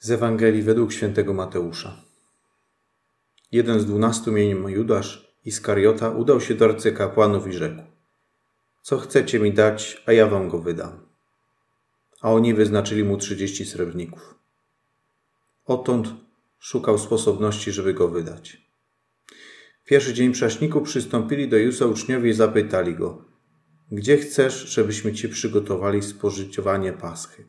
Z Ewangelii według Świętego Mateusza. Jeden z 12 imieniem Judasz Iskariota udał się do arcykapłanów i rzekł: co chcecie mi dać, a ja wam go wydam. A oni wyznaczyli mu 30 srebrników. Odtąd szukał sposobności, żeby go wydać. Pierwszy dzień Przejaśniku przystąpili do Jezusa uczniowie i zapytali go: gdzie chcesz, żebyśmy ci przygotowali spożyciowanie Paschy?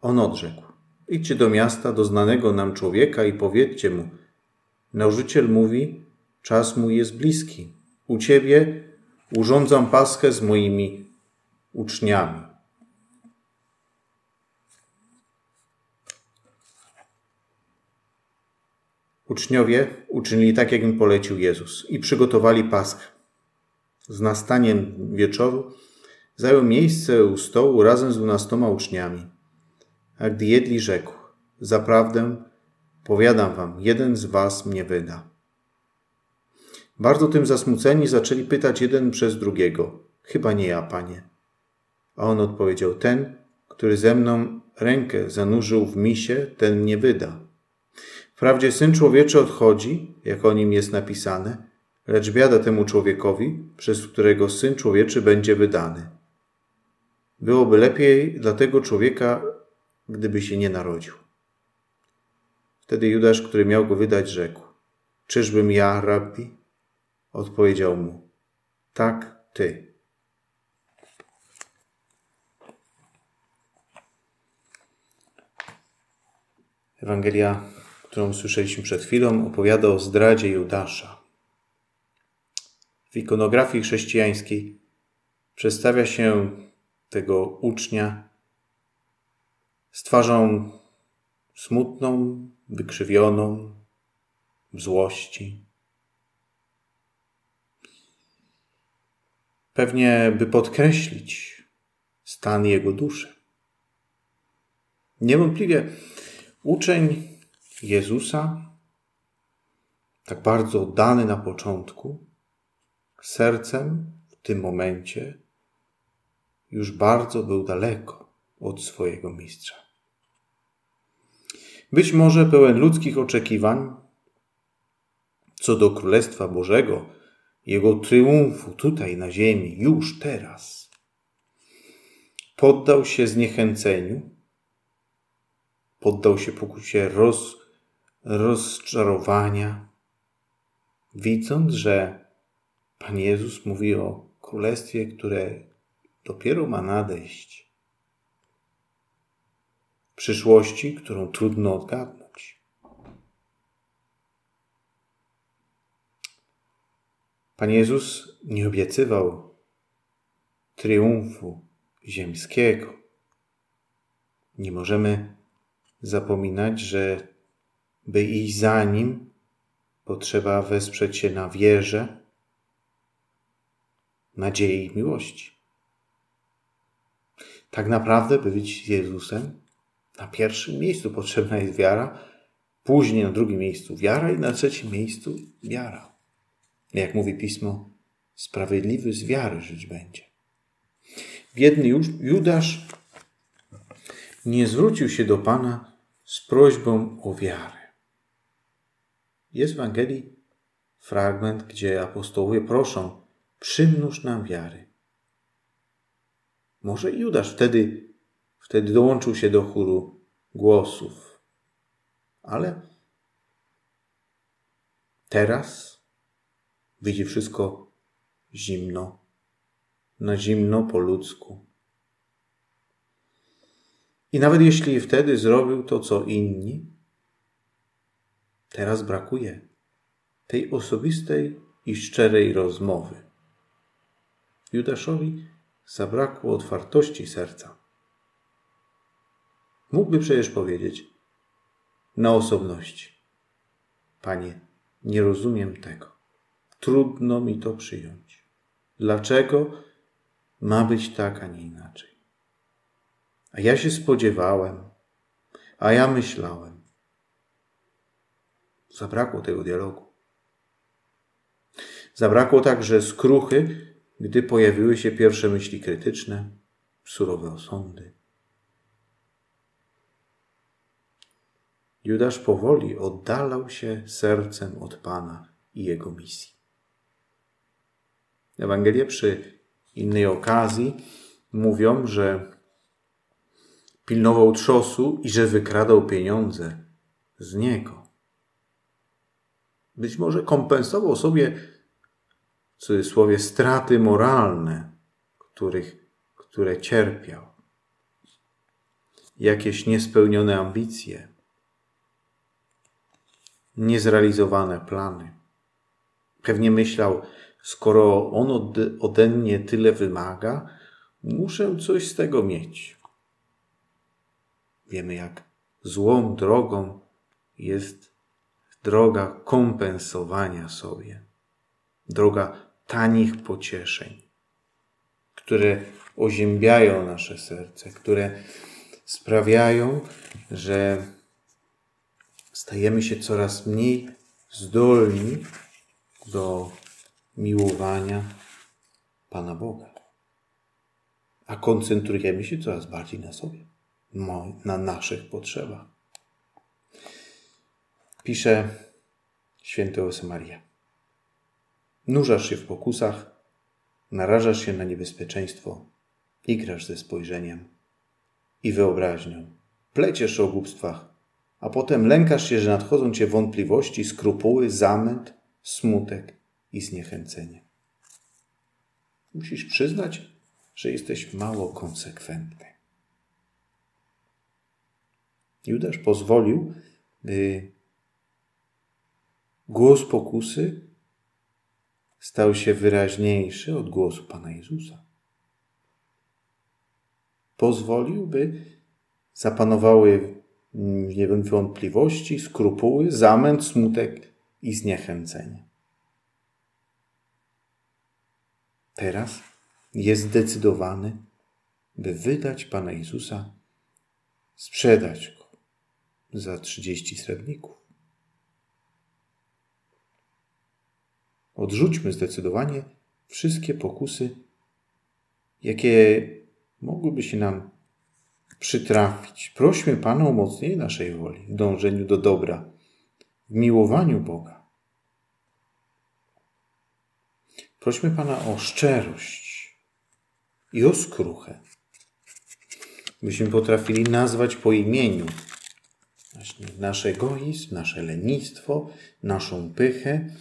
On odrzekł: idźcie do miasta, do znanego nam człowieka i powiedzcie mu: nauczyciel mówi, czas mój jest bliski. U ciebie urządzam Paschę z moimi uczniami. Uczniowie uczynili tak, jak im polecił Jezus i przygotowali Paschę. Z nastaniem wieczoru zajął miejsce u stołu razem z 12 uczniami. A gdy jedli, rzekł: zaprawdę, powiadam wam, jeden z was mnie wyda. Bardzo tym zasmuceni zaczęli pytać jeden przez drugiego: chyba nie ja, Panie. A on odpowiedział: ten, który ze mną rękę zanurzył w misie, ten mnie wyda. Wprawdzie Syn Człowieczy odchodzi, jak o nim jest napisane, lecz biada temu człowiekowi, przez którego Syn Człowieczy będzie wydany. Byłoby lepiej dla tego człowieka, gdyby się nie narodził. Wtedy Judasz, który miał go wydać, rzekł: czyżbym ja, Rabbi? Odpowiedział mu: tak, ty. Ewangelia, którą słyszeliśmy przed chwilą, opowiada o zdradzie Judasza. W ikonografii chrześcijańskiej przedstawia się tego ucznia z twarzą smutną, wykrzywioną, w złości. Pewnie by podkreślić stan jego duszy. Niewątpliwie uczeń Jezusa, tak bardzo oddany na początku, sercem w tym momencie już bardzo był daleko od swojego mistrza. Być może pełen ludzkich oczekiwań co do Królestwa Bożego, jego triumfu tutaj na ziemi, już teraz. Poddał się zniechęceniu, poddał się pokusie rozczarowania, widząc, że Pan Jezus mówi o Królestwie, które dopiero ma nadejść. Przyszłości, którą trudno odgadnąć. Pan Jezus nie obiecywał triumfu ziemskiego. Nie możemy zapominać, że by iść za Nim, potrzeba wesprzeć się na wierze, nadziei i miłości. Tak naprawdę, by być z Jezusem, na pierwszym miejscu potrzebna jest wiara, później na drugim miejscu wiara i na trzecim miejscu wiara. Jak mówi Pismo, sprawiedliwy z wiary żyć będzie. Biedny Judasz nie zwrócił się do Pana z prośbą o wiarę. Jest w Ewangelii fragment, gdzie apostołowie proszą: przymnóż nam wiary. Może Judasz wtedy dołączył się do chóru głosów. Ale teraz widzi wszystko zimno, na zimno, po ludzku. I nawet jeśli wtedy zrobił to, co inni, teraz brakuje tej osobistej i szczerej rozmowy. Judaszowi zabrakło otwartości serca. Mógłby przecież powiedzieć na osobności: Panie, nie rozumiem tego. Trudno mi to przyjąć. Dlaczego ma być tak, a nie inaczej? A ja się spodziewałem, a ja myślałem. Zabrakło tego dialogu. Zabrakło także skruchy, gdy pojawiły się pierwsze myśli krytyczne, surowe osądy. Judasz powoli oddalał się sercem od Pana i Jego misji. Ewangelie przy innej okazji mówią, że pilnował trzosu i że wykradał pieniądze z niego. Być może kompensował sobie, w cudzysłowie, straty moralne, które cierpiał. Jakieś niespełnione ambicje, niezrealizowane plany. Pewnie myślał, skoro on ode mnie tyle wymaga, muszę coś z tego mieć. Wiemy, jak złą drogą jest droga kompensowania sobie. Droga tanich pocieszeń, które oziębiają nasze serce, które sprawiają, że stajemy się coraz mniej zdolni do miłowania Pana Boga. A koncentrujemy się coraz bardziej na sobie, na naszych potrzebach. Pisze święty Josemaria. Nurzasz się w pokusach, narażasz się na niebezpieczeństwo, igrasz ze spojrzeniem i wyobraźnią, pleciesz o głupstwach, a potem lękasz się, że nadchodzą cię wątpliwości, skrupuły, zamęt, smutek i zniechęcenie. Musisz przyznać, że jesteś mało konsekwentny. Judasz pozwolił, by głos pokusy stał się wyraźniejszy od głosu Pana Jezusa. Pozwolił, by zapanowały wątpliwości, skrupuły, zamęt, smutek i zniechęcenie. Teraz jest zdecydowany, by wydać Pana Jezusa, sprzedać Go za 30 srebrników. Odrzućmy zdecydowanie wszystkie pokusy, jakie mogłyby się nam przytrafić. Prośmy Pana o mocniej naszej woli w dążeniu do dobra, w miłowaniu Boga. Prośmy Pana o szczerość i o skruchę, byśmy potrafili nazwać po imieniu właśnie nasz egoizm, nasze lenistwo, naszą pychę,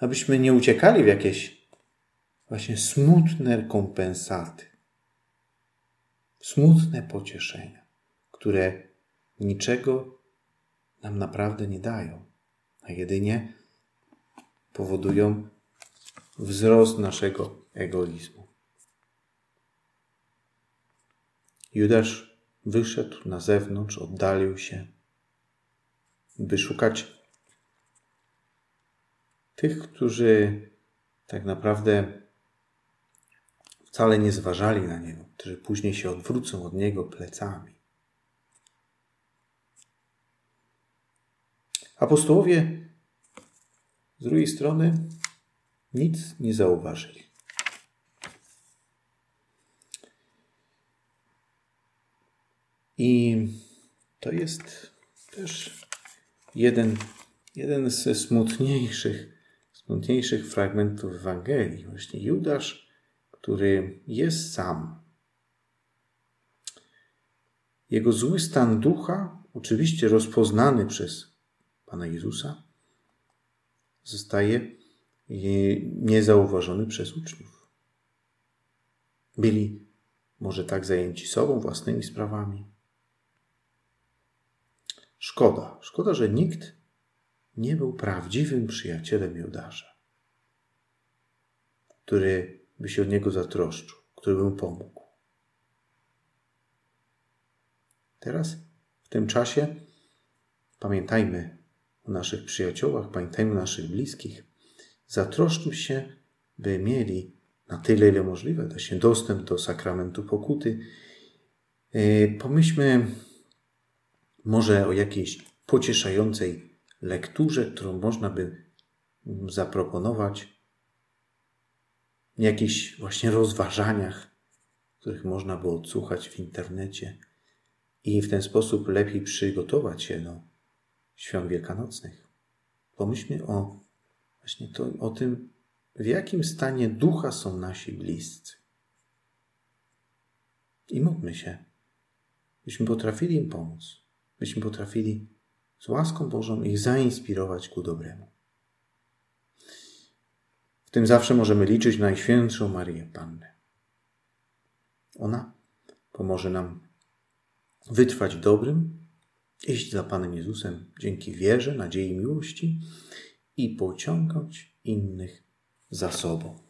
abyśmy nie uciekali w jakieś właśnie smutne rekompensaty, smutne pocieszenia, które niczego nam naprawdę nie dają, a jedynie powodują wzrost naszego egoizmu. Judasz wyszedł na zewnątrz, oddalił się, by szukać tych, którzy tak naprawdę wcale nie zważali na Niego, którzy później się odwrócą od Niego plecami. Apostołowie z drugiej strony nic nie zauważyli. I to jest też jeden ze smutniejszych fragmentów Ewangelii. Właśnie Judasz, który jest sam. Jego zły stan ducha, oczywiście rozpoznany przez Pana Jezusa, zostaje niezauważony przez uczniów. Byli może tak zajęci sobą, własnymi sprawami. Szkoda, że nikt nie był prawdziwym przyjacielem Judasza, który by się od niego zatroszczył, który by mu pomógł. Teraz, w tym czasie, pamiętajmy o naszych przyjaciołach, pamiętajmy o naszych bliskich. Zatroszczmy się, by mieli na tyle, ile możliwe, da się dostęp do sakramentu pokuty. Pomyślmy może o jakiejś pocieszającej lekturze, którą można by zaproponować, jakichś właśnie rozważaniach, których można by odsłuchać w internecie i w ten sposób lepiej przygotować się do świąt wielkanocnych. Pomyślmy o tym, w jakim stanie ducha są nasi bliscy. I módlmy się, byśmy potrafili im pomóc, byśmy potrafili z łaską Bożą ich zainspirować ku dobremu. W tym zawsze możemy liczyć na Najświętszą Marię Pannę. Ona pomoże nam wytrwać w dobrym, iść za Panem Jezusem dzięki wierze, nadziei i miłości i pociągać innych za sobą.